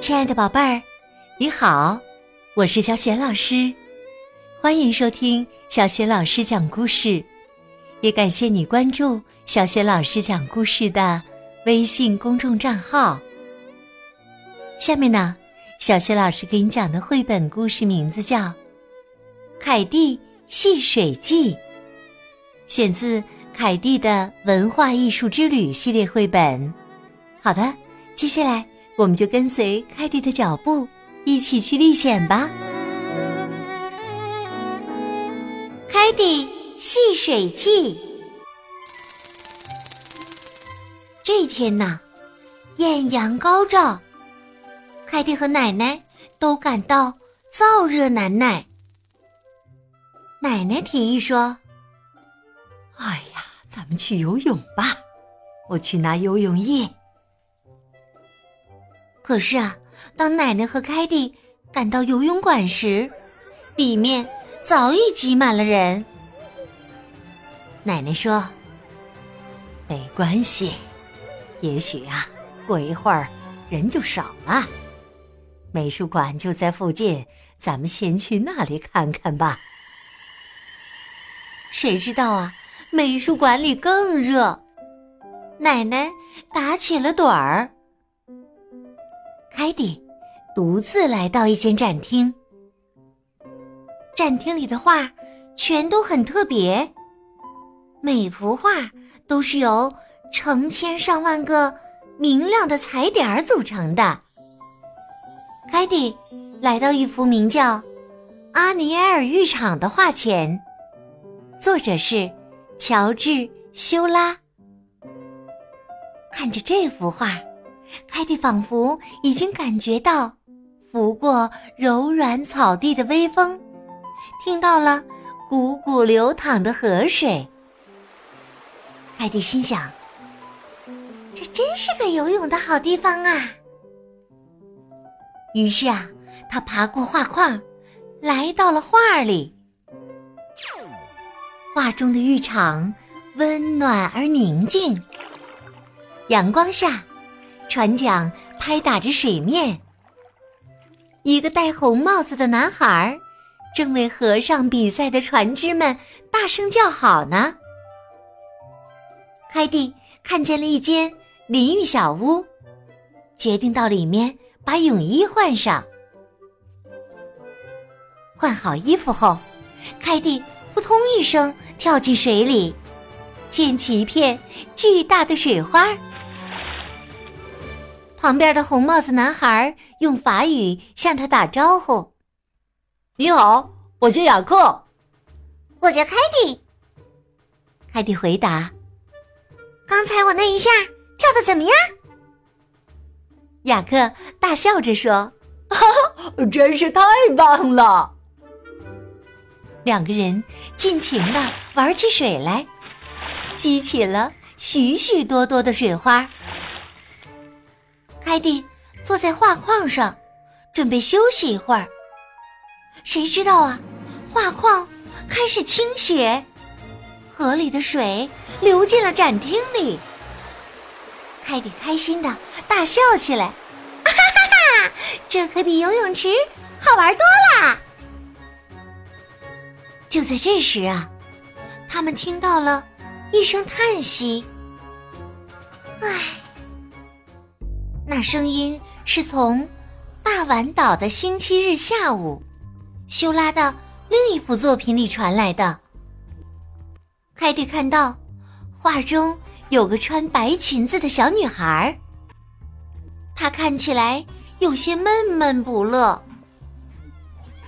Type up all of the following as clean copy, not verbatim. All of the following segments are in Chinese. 亲爱的宝贝儿，你好，我是小雪老师，欢迎收听小雪老师讲故事，也感谢你关注小雪老师讲故事的微信公众账号。下面呢，小雪老师给你讲的绘本故事名字叫《凯蒂戏水记》，选自凯蒂的文化艺术之旅系列绘本。好的，接下来我们就跟随凯蒂的脚步，一起去历险吧。凯蒂戏水记。这天呢，艳阳高照，凯蒂和奶奶都感到燥热难耐。奶奶提议说：“哎呀，咱们去游泳吧，我去拿游泳衣。”可是啊，当奶奶和凯蒂赶到游泳馆时，里面早已挤满了人。奶奶说：“没关系，也许啊，过一会儿人就少了。美术馆就在附近，咱们先去那里看看吧。”谁知道啊，美术馆里更热，奶奶打起了盹儿。凯蒂独自来到一间展厅，展厅里的画全都很特别，每幅画都是由成千上万个明亮的彩点组成的。凯蒂来到一幅名叫《阿尼埃尔浴场》的画前，作者是乔治·修拉。看着这幅画，凯蒂仿佛已经感觉到拂过柔软草地的微风，听到了汩汩流淌的河水。凯蒂心想，这真是个游泳的好地方啊。于是啊，他爬过画框，来到了画里。画中的浴场温暖而宁静，阳光下船桨拍打着水面，一个戴红帽子的男孩正为河上比赛的船只们大声叫好呢。凯蒂看见了一间淋浴小屋，决定到里面把泳衣换上。换好衣服后，凯蒂扑通一声跳进水里，溅起一片巨大的水花。旁边的红帽子男孩用法语向他打招呼：“你好，我叫雅克。”“我叫凯蒂。”凯蒂回答。“刚才我那一下跳得怎么样？”雅克大笑着说：“哈哈，真是太棒了！”两个人尽情地玩起水来，激起了许许多多的水花。凯蒂坐在画框上，准备休息一会儿。谁知道啊，画框开始倾斜，河里的水流进了展厅里。凯蒂开心地大笑起来：“哈哈哈，这可比游泳池好玩多啦！”就在这时啊，他们听到了一声叹息。唉，那声音是从大碗岛的星期日下午，修拉的另一幅作品里传来的。凯蒂看到画中有个穿白裙子的小女孩，她看起来有些闷闷不乐。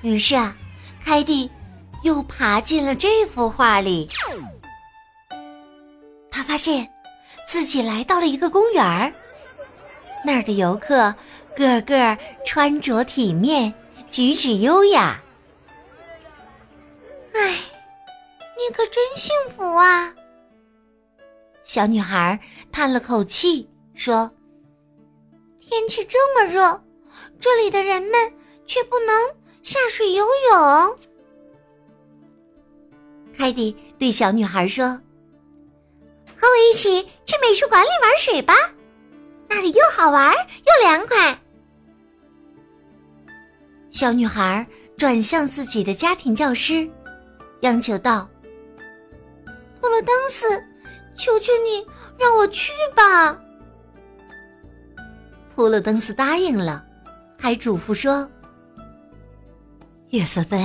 于是啊，凯蒂又爬进了这幅画里。她发现自己来到了一个公园，那儿的游客个个穿着体面，举止优雅。唉，你可真幸福啊！小女孩叹了口气说：“天气这么热，这里的人们却不能下水游泳。”凯蒂对小女孩说：“和我一起去美术馆里玩水吧。”那里又好玩又凉快。小女孩转向自己的家庭教师，央求道：“布洛当斯，求求你让我去吧。”布洛当斯答应了，还嘱咐说：“约瑟芬，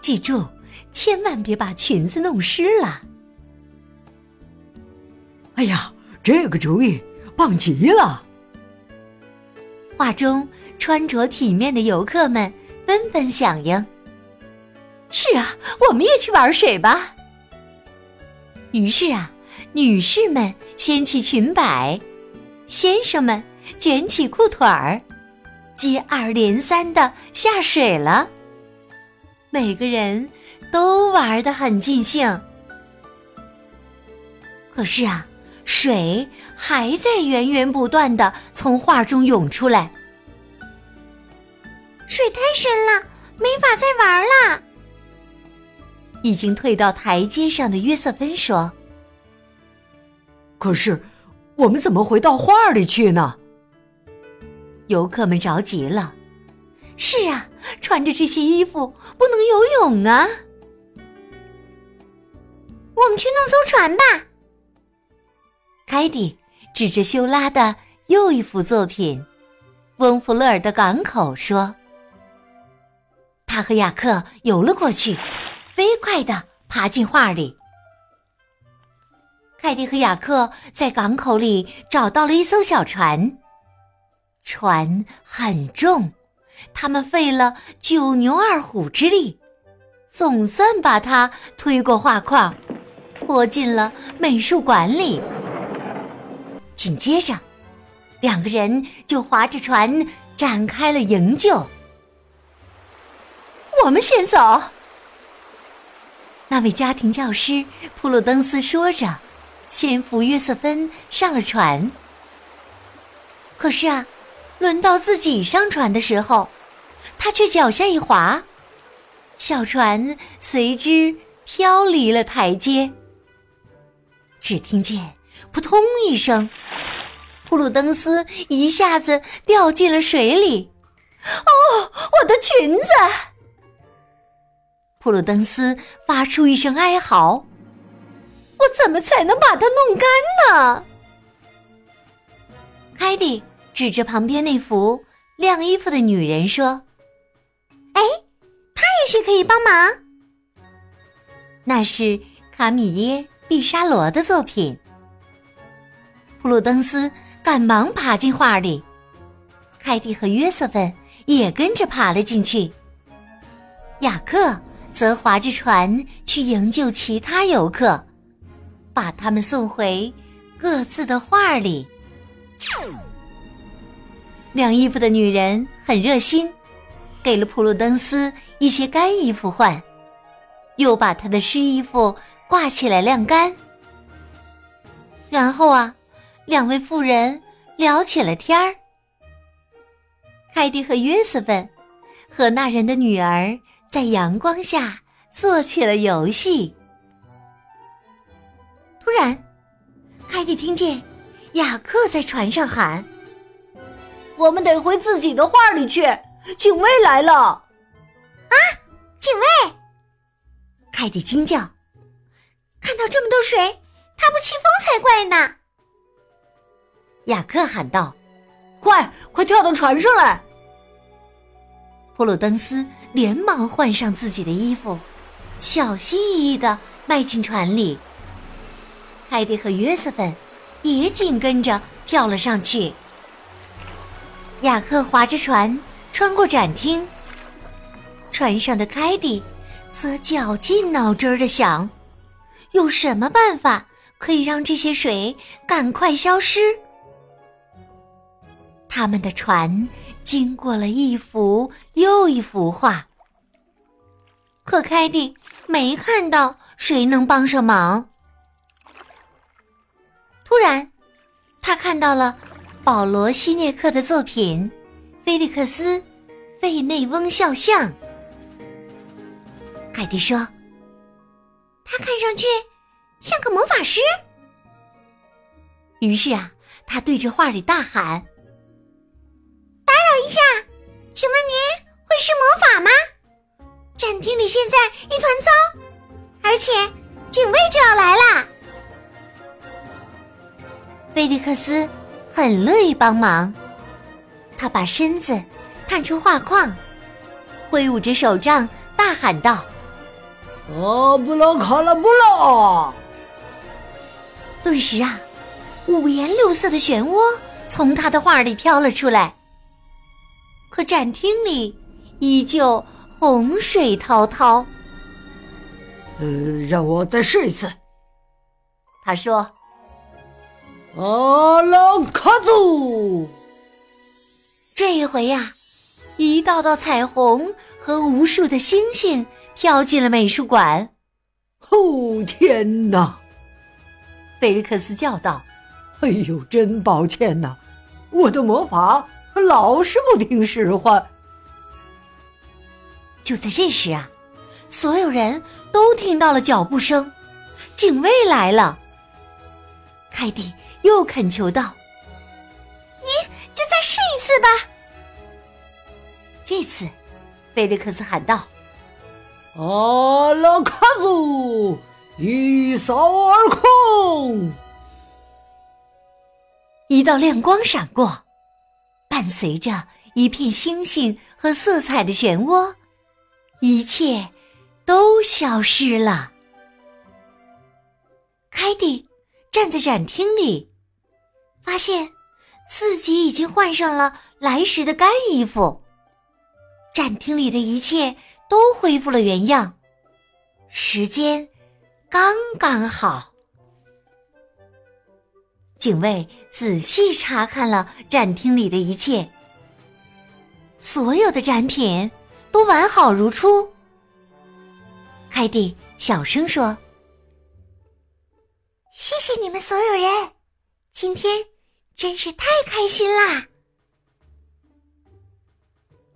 记住，千万别把裙子弄湿了。”哎呀，这个主意棒极了！画中穿着体面的游客们纷纷响应。是啊，我们也去玩水吧。于是啊，女士们掀起裙摆，先生们卷起裤腿儿，接二连三的下水了。每个人都玩得很尽兴。可是啊，水还在源源不断地从画中涌出来。水太深了，没法再玩了。已经退到台阶上的约瑟芬说：“可是，我们怎么回到画里去呢？”游客们着急了。是啊，穿着这些衣服不能游泳啊。我们去弄艘船吧。凯蒂指着修拉的又一幅作品《翁弗勒尔的港口》说，他和雅克游了过去，飞快地爬进画里。凯蒂和雅克在港口里找到了一艘小船，船很重，他们费了9牛2虎之力，总算把它推过画框，拖进了美术馆里。紧接着，两个人就划着船展开了营救。我们先走，那位家庭教师普鲁登斯说着，先扶约瑟芬上了船。可是啊，轮到自己上船的时候，他却脚下一滑，小船随之飘离了台阶。只听见扑通一声，普鲁登斯一下子掉进了水里。哦，我的裙子！普鲁登斯发出一声哀嚎，我怎么才能把它弄干呢？凯蒂指着旁边那幅晾衣服的女人说，哎，她也许可以帮忙。那是卡米耶·毕沙罗的作品。普鲁登斯赶忙爬进画里，凯蒂和约瑟芬也跟着爬了进去。雅克则划着船去营救其他游客，把他们送回各自的画里。晾衣服的女人很热心，给了普鲁登斯一些干衣服换，又把他的湿衣服挂起来晾干。然后啊，两位妇人聊起了天儿。凯蒂和约瑟芬和那人的女儿在阳光下做起了游戏。突然，凯蒂听见雅克在船上喊，我们得回自己的画里去，警卫来了！啊，警卫！凯蒂惊叫，看到这么多水，他不起风才怪呢。雅克喊道，快跳到船上来！普鲁登斯连忙换上自己的衣服，小心翼翼地迈进船里。凯蒂和约瑟芬也紧跟着跳了上去。雅克划着船穿过展厅，船上的凯蒂则绞尽脑汁地想，有什么办法可以让这些水赶快消失？他们的船经过了一幅又一幅画，可凯蒂没看到谁能帮上忙。突然，他看到了保罗·希涅克的作品《菲利克斯·费内翁肖像》。凯蒂说，他看上去像个魔法师。于是啊，他对着画里大喊，请问您会是魔法？厅里现在一团糟，而且警卫就要来啦。菲利克斯很乐意帮忙，他把身子探出画框，挥舞着手杖大喊道：哦，布拉卡拉布拉！顿时啊，五颜六色的漩涡从他的画里飘了出来，可展厅里依旧洪水滔滔。让我再试一次，他说。阿拉卡祖！这一回呀，一道道彩虹和无数的星星飘进了美术馆。哦，天哪！菲利克斯叫道：“哎呦，真抱歉呐，我的魔法老是不听使唤。”就在这时啊，所有人都听到了脚步声，警卫来了。凯蒂又恳求道：“你就再试一次吧。”这次，菲利克斯喊道：“阿拉卡祖，一扫而空！”一道亮光闪过，伴随着一片星星和色彩的漩涡，一切都消失了。凯蒂站在展厅里，发现自己已经换上了来时的干衣服。展厅里的一切都恢复了原样，时间刚刚好。警卫仔细查看了展厅里的一切，所有的展品都完好如初。凯蒂小声说：“谢谢你们所有人，今天真是太开心啦！”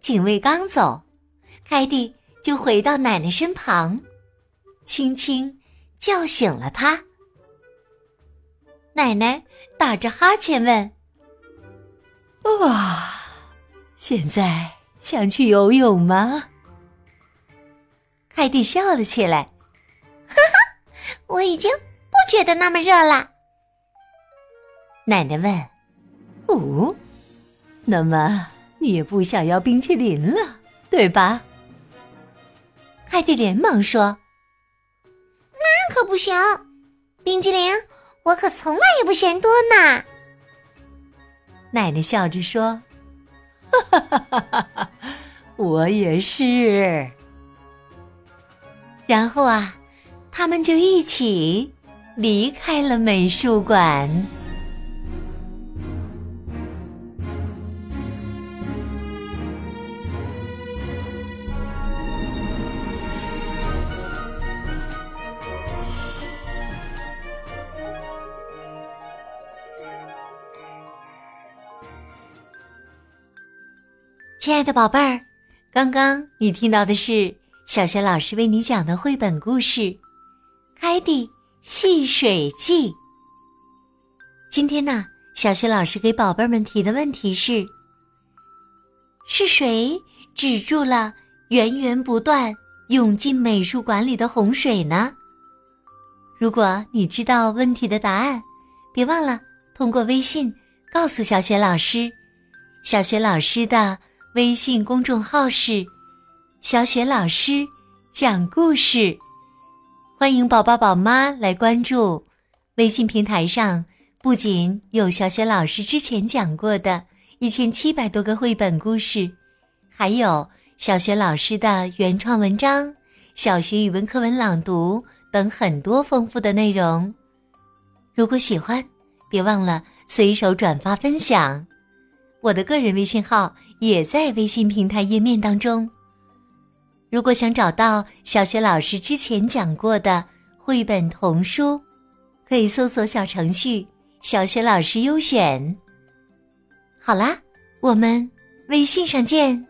警卫刚走，凯蒂就回到奶奶身旁，轻轻叫醒了她。奶奶打着哈欠问：“现在想去游泳吗？”凯蒂笑了起来：“哈哈，我已经不觉得那么热了。”奶奶问：“哦，那么……”你也不想要冰淇淋了，对吧？凯蒂连忙说：“那可不行，冰淇淋我可从来也不嫌多呢。”奶奶笑着说：“哈哈哈哈哈，我也是。”然后啊，他们就一起离开了美术馆。亲爱的宝贝儿，刚刚你听到的是小学老师为你讲的绘本故事《凯蒂戏水记》。今天呢，小学老师给宝贝们提的问题是：是谁止住了源源不断涌进美术馆里的洪水呢？如果你知道问题的答案，别忘了通过微信告诉小学老师。小学老师的微信公众号是小雪老师讲故事，欢迎宝宝宝妈来关注。微信平台上不仅有小雪老师之前讲过的1700多个绘本故事，还有小雪老师的原创文章、小学语文课文朗读等很多丰富的内容。如果喜欢，别忘了随手转发分享。我的个人微信号也在微信平台页面当中。如果想找到小雪老师之前讲过的绘本童书，可以搜索小程序“小雪老师优选”。好啦，我们微信上见。